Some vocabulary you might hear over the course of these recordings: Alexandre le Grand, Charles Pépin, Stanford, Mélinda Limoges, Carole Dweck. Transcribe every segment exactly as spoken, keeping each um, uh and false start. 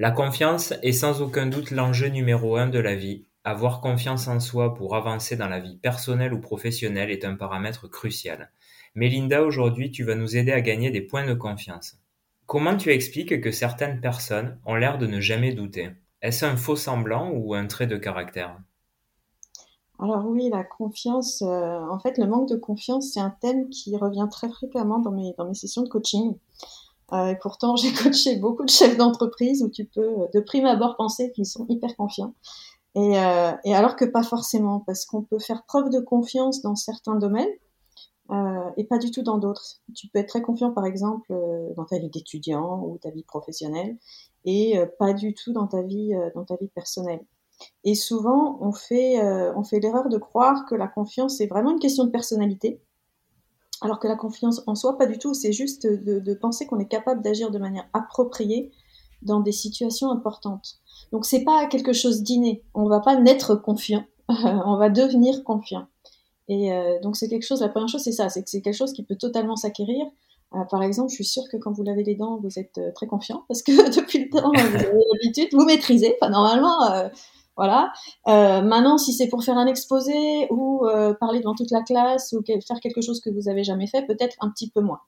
La confiance est sans aucun doute l'enjeu numéro un de la vie. Avoir confiance en soi pour avancer dans la vie personnelle ou professionnelle est un paramètre crucial. Mélinda, aujourd'hui, tu vas nous aider à gagner des points de confiance. Comment tu expliques que certaines personnes ont l'air de ne jamais douter ? Est-ce un faux-semblant ou un trait de caractère ? Alors oui, la confiance, euh, en fait, le manque de confiance, c'est un thème qui revient très fréquemment dans mes, dans mes sessions de coaching. Euh, et pourtant, j'ai coaché beaucoup de chefs d'entreprise où tu peux de prime abord penser qu'ils sont hyper confiants. Et, euh, et alors que pas forcément, parce qu'on peut faire preuve de confiance dans certains domaines euh, et pas du tout dans d'autres. Tu peux être très confiant, par exemple, euh, dans ta vie d'étudiant ou ta vie professionnelle et euh, pas du tout dans ta vie, euh, dans ta vie personnelle. Et souvent, on fait, euh, on fait l'erreur de croire que la confiance est vraiment une question de personnalité, alors que la confiance en soi, pas du tout, c'est juste de, de penser qu'on est capable d'agir de manière appropriée dans des situations importantes. Donc, c'est pas quelque chose d'inné, on va pas naître confiant, on va devenir confiant. Et euh, donc, c'est quelque chose, la première chose, c'est ça, c'est que c'est quelque chose qui peut totalement s'acquérir. Euh, par exemple, je suis sûre que quand vous lavez les dents, vous êtes euh, très confiant, parce que depuis le temps, vous avez l'habitude, vous maîtrisez, enfin, normalement... Euh, Voilà. Euh, maintenant, si c'est pour faire un exposé ou euh, parler devant toute la classe ou que- faire quelque chose que vous n'avez jamais fait, peut-être un petit peu moins.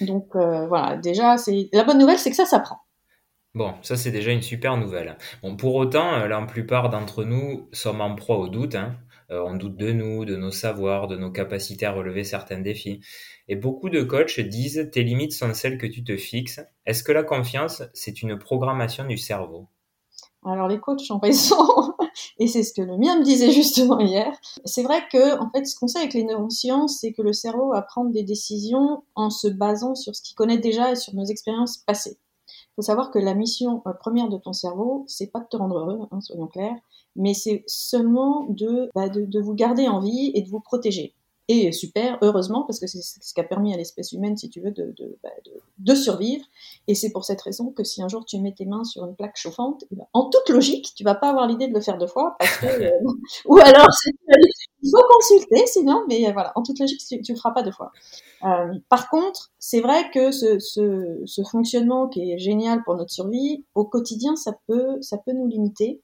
Donc euh, voilà, déjà, c'est... la bonne nouvelle, c'est que ça s'apprend. Bon, ça c'est déjà une super nouvelle. Bon, pour autant, la plupart d'entre nous sommes en proie au doute. Hein. Euh, on doute de nous, de nos savoirs, de nos capacités à relever certains défis. Et beaucoup de coachs disent « tes limites sont celles que tu te fixes ». Est-ce que la confiance, c'est une programmation du cerveau ? Alors les coachs ont raison, et c'est ce que le mien me disait justement hier. C'est vrai que, en fait, ce qu'on sait avec les neurosciences, c'est que le cerveau va prendre des décisions en se basant sur ce qu'il connaît déjà et sur nos expériences passées. Il faut savoir que la mission première de ton cerveau, c'est pas de te rendre heureux, hein, soyons clairs, mais c'est seulement de, bah, de, de vous garder en vie et de vous protéger. Et super, heureusement, parce que c'est ce qui a permis à l'espèce humaine, si tu veux, de, de, de, de survivre. Et c'est pour cette raison que si un jour tu mets tes mains sur une plaque chauffante, en toute logique, tu vas pas avoir l'idée de le faire deux fois, parce que euh, ou alors il faut consulter, sinon, mais voilà, en toute logique, tu, tu le feras pas deux fois. Euh, par contre, c'est vrai que ce, ce, ce fonctionnement qui est génial pour notre survie, au quotidien, ça peut, ça peut nous limiter.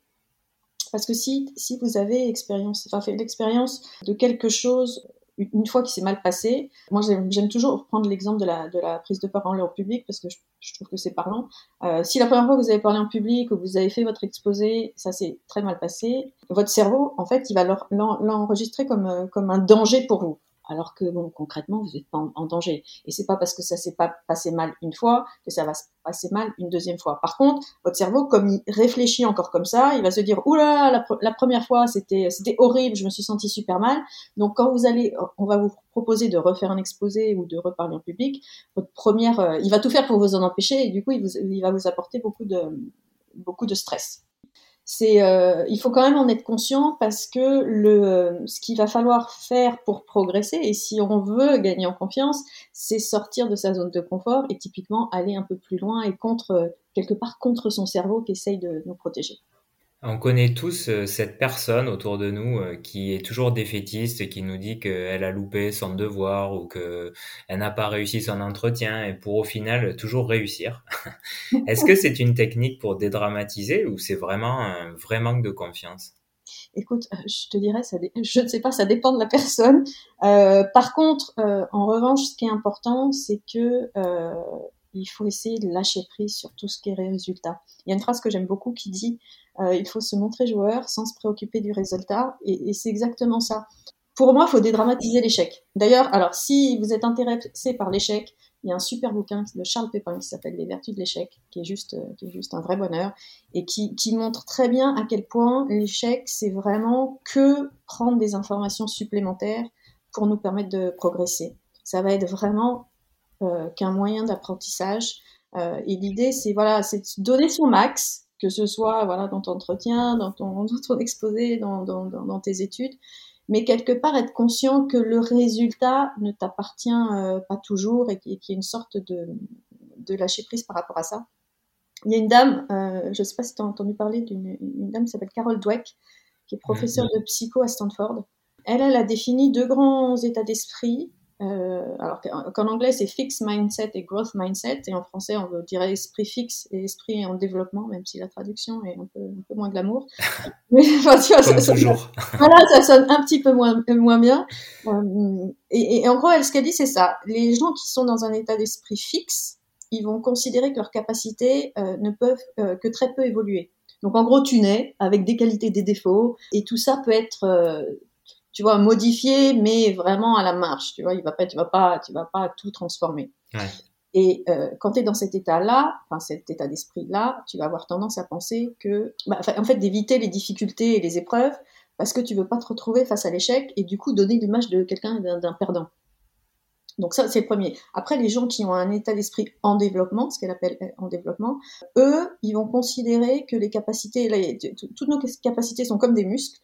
Parce que si, si vous avez expérience, enfin, fait l'expérience de quelque chose une fois qu'il s'est mal passé, moi j'aime, j'aime toujours prendre l'exemple de la, de la prise de parole en public parce que je, je trouve que c'est parlant. Euh, si la première fois que vous avez parlé en public ou que vous avez fait votre exposé, ça s'est très mal passé, votre cerveau, en fait, il va l'en, l'en, l'enregistrer comme, comme un danger pour vous. Alors que, bon, concrètement, vous n'êtes pas en, en danger. Et c'est pas parce que ça s'est pas passé mal une fois que ça va se passer mal une deuxième fois. Par contre, votre cerveau, comme il réfléchit encore comme ça, il va se dire, oula, la, la première fois, c'était, c'était horrible, je me suis sentie super mal. Donc, quand vous allez, on va vous proposer de refaire un exposé ou de reparler en public, votre première, euh, il va tout faire pour vous en empêcher et du coup, il, vous, il va vous apporter beaucoup de, beaucoup de stress. C'est, euh, il faut quand même en être conscient parce que le, euh, ce qu'il va falloir faire pour progresser, et si on veut gagner en confiance, c'est sortir de sa zone de confort et typiquement aller un peu plus loin et contre, quelque part contre son cerveau qui essaye de nous protéger. On connaît tous euh, cette personne autour de nous euh, qui est toujours défaitiste, qui nous dit qu'elle a loupé son devoir ou qu'elle n'a pas réussi son entretien et pour au final toujours réussir. Est-ce que c'est une technique pour dédramatiser ou c'est vraiment un vrai manque de confiance ? Écoute, euh, je te dirais, ça dé... je ne sais pas, ça dépend de la personne. Euh, par contre, euh, en revanche, ce qui est important, c'est que... Euh... il faut essayer de lâcher prise sur tout ce qui est résultat. Il y a une phrase que j'aime beaucoup qui dit euh, « il faut se montrer joueur sans se préoccuper du résultat » et c'est exactement ça. Pour moi, il faut dédramatiser l'échec. D'ailleurs, alors si vous êtes intéressé par l'échec, il y a un super bouquin de Charles Pépin qui s'appelle « Les vertus de l'échec » qui est juste, qui est juste un vrai bonheur et qui, qui montre très bien à quel point l'échec, c'est vraiment que prendre des informations supplémentaires pour nous permettre de progresser. Ça va être vraiment... Euh, qu'un moyen d'apprentissage. Euh, et l'idée, c'est voilà, c'est de donner son max, que ce soit voilà dans ton entretien, dans ton, dans ton exposé, dans, dans, dans tes études, mais quelque part être conscient que le résultat ne t'appartient euh, pas toujours et, et qu'il y a une sorte de, de lâcher prise par rapport à ça. Il y a une dame, euh, je ne sais pas si tu as entendu parler d'une une dame qui s'appelle Carole Dweck, qui est professeure de psycho à Stanford. Elle, elle a défini deux grands états d'esprit Euh, alors qu'en anglais, c'est fixed mindset et growth mindset, et en français, on dirait esprit fixe et esprit en développement, même si la traduction est un peu, un peu moins glamour. Mais enfin, tu vois, ça, toujours. Ça, voilà, ça sonne un petit peu moins, moins bien. Euh, et, et en gros, elle, ce qu'elle dit, c'est ça. Les gens qui sont dans un état d'esprit fixe, ils vont considérer que leurs capacités euh, ne peuvent euh, que très peu évoluer. Donc, en gros, tu nais avec des qualités, des défauts, et tout ça peut être... Euh, tu vois, modifier, mais vraiment à la marche, tu vois, il va pas, tu vas pas, tu vas pas tout transformer. Ouais. Et euh, quand tu es dans cet état-là, enfin cet état d'esprit-là, tu vas avoir tendance à penser que, bah, en fait, d'éviter les difficultés et les épreuves, parce que tu veux pas te retrouver face à l'échec et du coup donner l'image de quelqu'un d'un, d'un perdant. Donc ça, c'est le premier. Après, les gens qui ont un état d'esprit en développement, ce qu'elle appelle en développement, eux, ils vont considérer que les capacités, là, toutes nos capacités sont comme des muscles.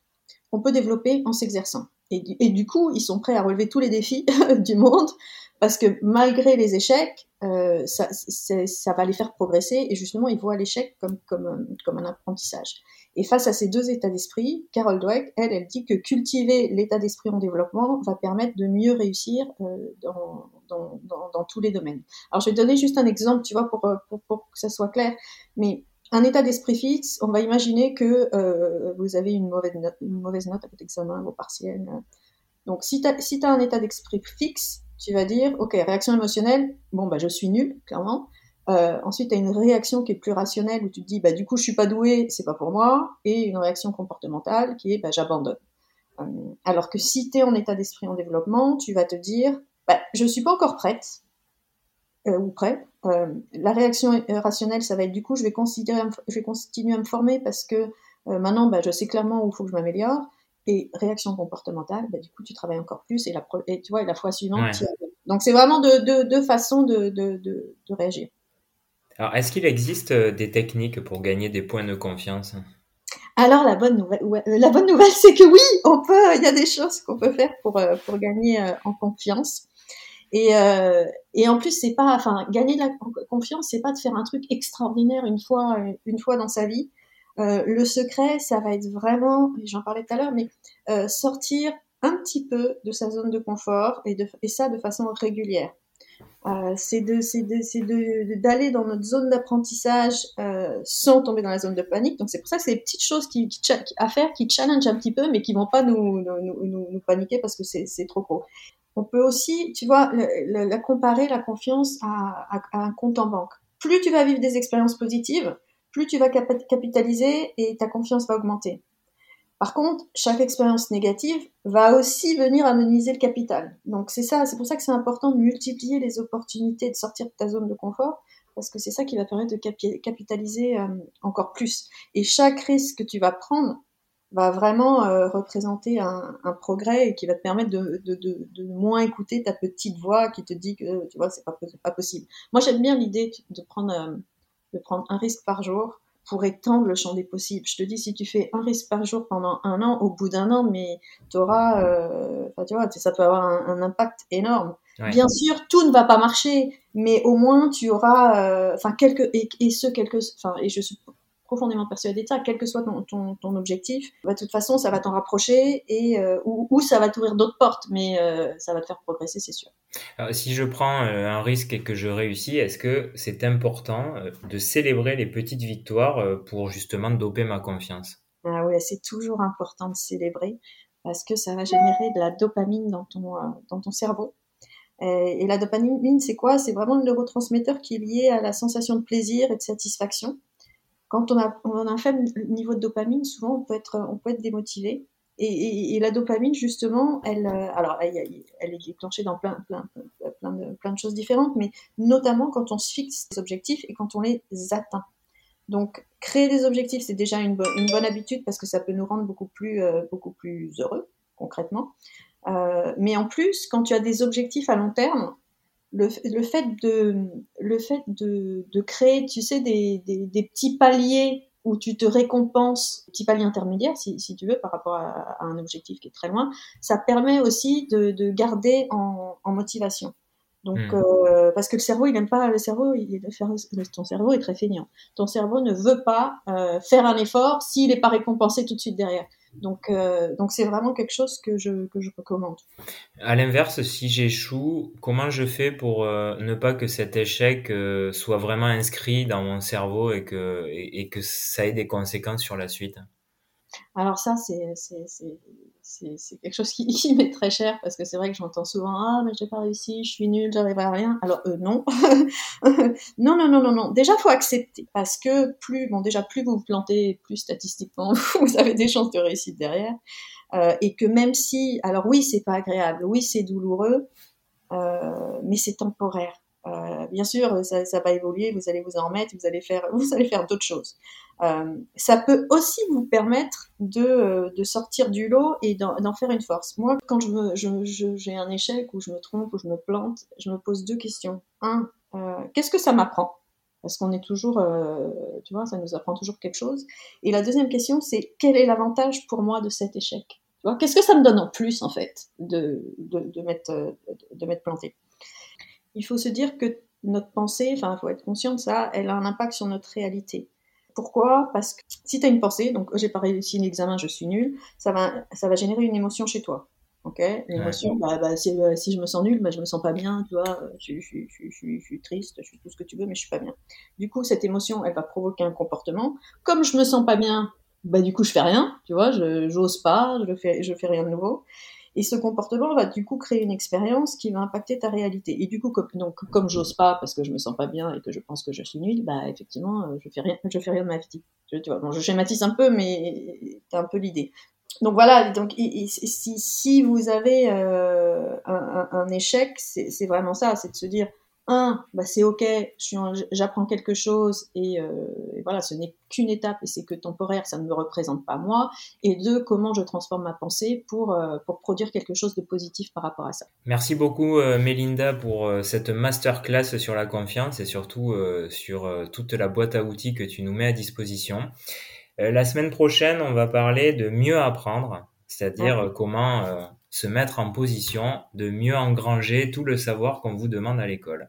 On peut développer en s'exerçant. Et du, et du coup, ils sont prêts à relever tous les défis du monde parce que malgré les échecs, euh, ça, c'est, ça va les faire progresser et justement, ils voient l'échec comme, comme, comme un apprentissage. Et face à ces deux états d'esprit, Carole Dweck, elle, elle dit que cultiver l'état d'esprit en développement va permettre de mieux réussir euh, dans, dans, dans, dans tous les domaines. Alors, je vais te donner juste un exemple, tu vois, pour, pour, pour que ça soit clair, mais... Un état d'esprit fixe, on va imaginer que euh, vous avez une mauvaise note, une mauvaise note à votre examen, vos partiels. Donc, si tu as si tu as un état d'esprit fixe, tu vas dire, ok, réaction émotionnelle, bon, bah, je suis nulle, clairement. Euh, ensuite, tu as une réaction qui est plus rationnelle, où tu te dis, bah, du coup, je suis pas douée, c'est pas pour moi. Et une réaction comportementale qui est, bah, j'abandonne. Euh, alors que si tu es en état d'esprit en développement, tu vas te dire, bah, je suis pas encore prête. Euh, ou prêt. Euh, la réaction rationnelle, ça va être du coup, je vais, considérer, je vais continuer à me former parce que euh, maintenant, bah, je sais clairement où il faut que je m'améliore. Et réaction comportementale, bah, du coup, tu travailles encore plus et la, et, tu vois, et la fois suivante. Ouais. Donc, c'est vraiment deux de, de façons de, de, de, de réagir. Alors, est-ce qu'il existe des techniques pour gagner des points de confiance ? Alors, la bonne nouvelle, ouais, la bonne nouvelle, c'est que oui, on peut, il y a des choses qu'on peut faire pour, pour gagner en confiance. Et, euh, et en plus, c'est pas, enfin, gagner la confiance, c'est pas de faire un truc extraordinaire une fois, une fois dans sa vie. Euh, le secret, ça va être vraiment, j'en parlais tout à l'heure, mais euh, sortir un petit peu de sa zone de confort et, de, et ça de façon régulière. Euh, c'est de, c'est de, c'est de, d'aller dans notre zone d'apprentissage euh, sans tomber dans la zone de panique. Donc c'est pour ça que c'est des petites choses qui, qui, à faire, qui challenge un petit peu, mais qui vont pas nous, nous, nous, nous paniquer parce que c'est, c'est trop gros. On peut aussi, tu vois, le, le, la comparer la confiance à, à, à un compte en banque. Plus tu vas vivre des expériences positives, plus tu vas cap- capitaliser et ta confiance va augmenter. Par contre, chaque expérience négative va aussi venir amenuiser le capital. Donc c'est ça, c'est pour ça que c'est important de multiplier les opportunités, de sortir de ta zone de confort, parce que c'est ça qui va permettre de capi- capitaliser euh, encore plus. Et chaque risque que tu vas prendre va vraiment euh, représenter un, un progrès et qui va te permettre de, de, de, de moins écouter ta petite voix qui te dit que, tu vois, c'est pas, c'est pas possible. Moi, j'aime bien l'idée de prendre, euh, de prendre un risque par jour pour étendre le champ des possibles. Je te dis, si tu fais un risque par jour pendant un an, au bout d'un an, mais t'auras, euh, tu vois, ça peut avoir un, un impact énorme. Ouais. Bien sûr, tout ne va pas marcher, mais au moins, tu auras, enfin, euh, quelques, et, et ce, quelques, enfin, et je suis profondément persuadé de ça, quel que soit ton, ton, ton objectif, bah, de toute façon, ça va t'en rapprocher et, euh, ou, ou ça va t'ouvrir d'autres portes, mais euh, ça va te faire progresser, c'est sûr. Alors, si je prends euh, un risque et que je réussis, est-ce que c'est important euh, de célébrer les petites victoires euh, pour justement doper ma confiance ? Ah oui, c'est toujours important de célébrer parce que ça va générer de la dopamine dans ton, euh, dans ton cerveau. Et, et la dopamine, c'est quoi ? C'est vraiment le neurotransmetteur qui est lié à la sensation de plaisir et de satisfaction. Quand on a, on a un faible niveau de dopamine, souvent on peut être, on peut être démotivé. Et, et, et la dopamine, justement, elle, alors elle, elle est déclenchée dans plein, plein, plein de, plein de choses différentes, mais notamment quand on se fixe des objectifs et quand on les atteint. Donc, créer des objectifs, c'est déjà une, bo- une bonne habitude parce que ça peut nous rendre beaucoup plus, euh, beaucoup plus heureux, concrètement. Euh, mais en plus, quand tu as des objectifs à long terme, Le, le fait de le fait de, de créer, tu sais, des, des, des petits paliers où tu te récompenses, petits paliers intermédiaires, si, si tu veux, par rapport à, à un objectif qui est très loin, ça permet aussi de, de garder en, en motivation. Donc, mmh. euh, parce que le cerveau, il n'aime pas le cerveau, il, ton cerveau est très feignant. Ton cerveau ne veut pas euh, faire un effort s'il n'est pas récompensé tout de suite derrière. Donc, euh, donc c'est vraiment quelque chose que je, que je recommande. À l'inverse, si j'échoue, comment je fais pour euh, ne pas que cet échec euh, soit vraiment inscrit dans mon cerveau et que, et, et que ça ait des conséquences sur la suite ? Alors ça, c'est, c'est, c'est, c'est, c'est quelque chose qui, qui m'est très cher, parce que c'est vrai que j'entends souvent « Ah, mais j'ai pas réussi, je suis nulle, j'arrive à rien ». Alors, euh, non. non, non, non, non, non. Déjà, faut accepter, parce que plus, bon, déjà, plus vous vous plantez, plus statistiquement, vous avez des chances de réussite derrière. Euh, et que même si, alors oui, c'est pas agréable, oui, c'est douloureux, euh, mais c'est temporaire. Euh, bien sûr, ça, ça va évoluer, vous allez vous en remettre, vous allez faire, vous allez faire d'autres choses. Euh, ça peut aussi vous permettre de, de sortir du lot et d'en, d'en faire une force. Moi, quand je me, je, je, j'ai un échec ou je me trompe ou je me plante, je me pose deux questions. Un, euh, qu'est-ce que ça m'apprend ? Parce qu'on est toujours, euh, tu vois, ça nous apprend toujours quelque chose. Et la deuxième question, c'est quel est l'avantage pour moi de cet échec ? Tu vois, qu'est-ce que ça me donne en plus, en fait, de, de, de m'être, de m'être plantée ? Il faut se dire que notre pensée, enfin, il faut être conscient de ça, elle a un impact sur notre réalité. Pourquoi ? Parce que si tu as une pensée, donc j'ai pas réussi l'examen, je suis nulle, ça va, ça va générer une émotion chez toi. Ok ? L'émotion, ouais. bah, bah, si, euh, si je me sens nulle, bah, je me sens pas bien, tu vois, je, je, je, je, je suis triste, je suis tout ce que tu veux, mais je suis pas bien. Du coup, cette émotion, elle va provoquer un comportement. Comme je me sens pas bien, bah, du coup, je fais rien, tu vois, je j'ose pas, je fais, je fais rien de nouveau. Et ce comportement va du coup créer une expérience qui va impacter ta réalité. Et du coup, comme, donc, comme j'ose pas parce que je me sens pas bien et que je pense que je suis nulle, bah effectivement, je fais rien, je fais rien de ma vie. Je, tu vois, bon, je schématise un peu, mais t'as un peu l'idée. Donc voilà. Donc et, et, si si vous avez euh, un, un échec, c'est, c'est vraiment ça, c'est de se dire un, bah c'est ok, je suis en, j'apprends quelque chose et, euh, et voilà, ce n'est qu'une étape et c'est que temporaire, ça ne me représente pas moi. Et deux, comment je transforme ma pensée pour, euh, pour produire quelque chose de positif par rapport à ça. Merci beaucoup euh, Mélinda pour euh, cette masterclass sur la confiance et surtout euh, sur euh, toute la boîte à outils que tu nous mets à disposition. Euh, la semaine prochaine, on va parler de mieux apprendre, c'est-à-dire ouais. comment euh, se mettre en position de mieux engranger tout le savoir qu'on vous demande à l'école.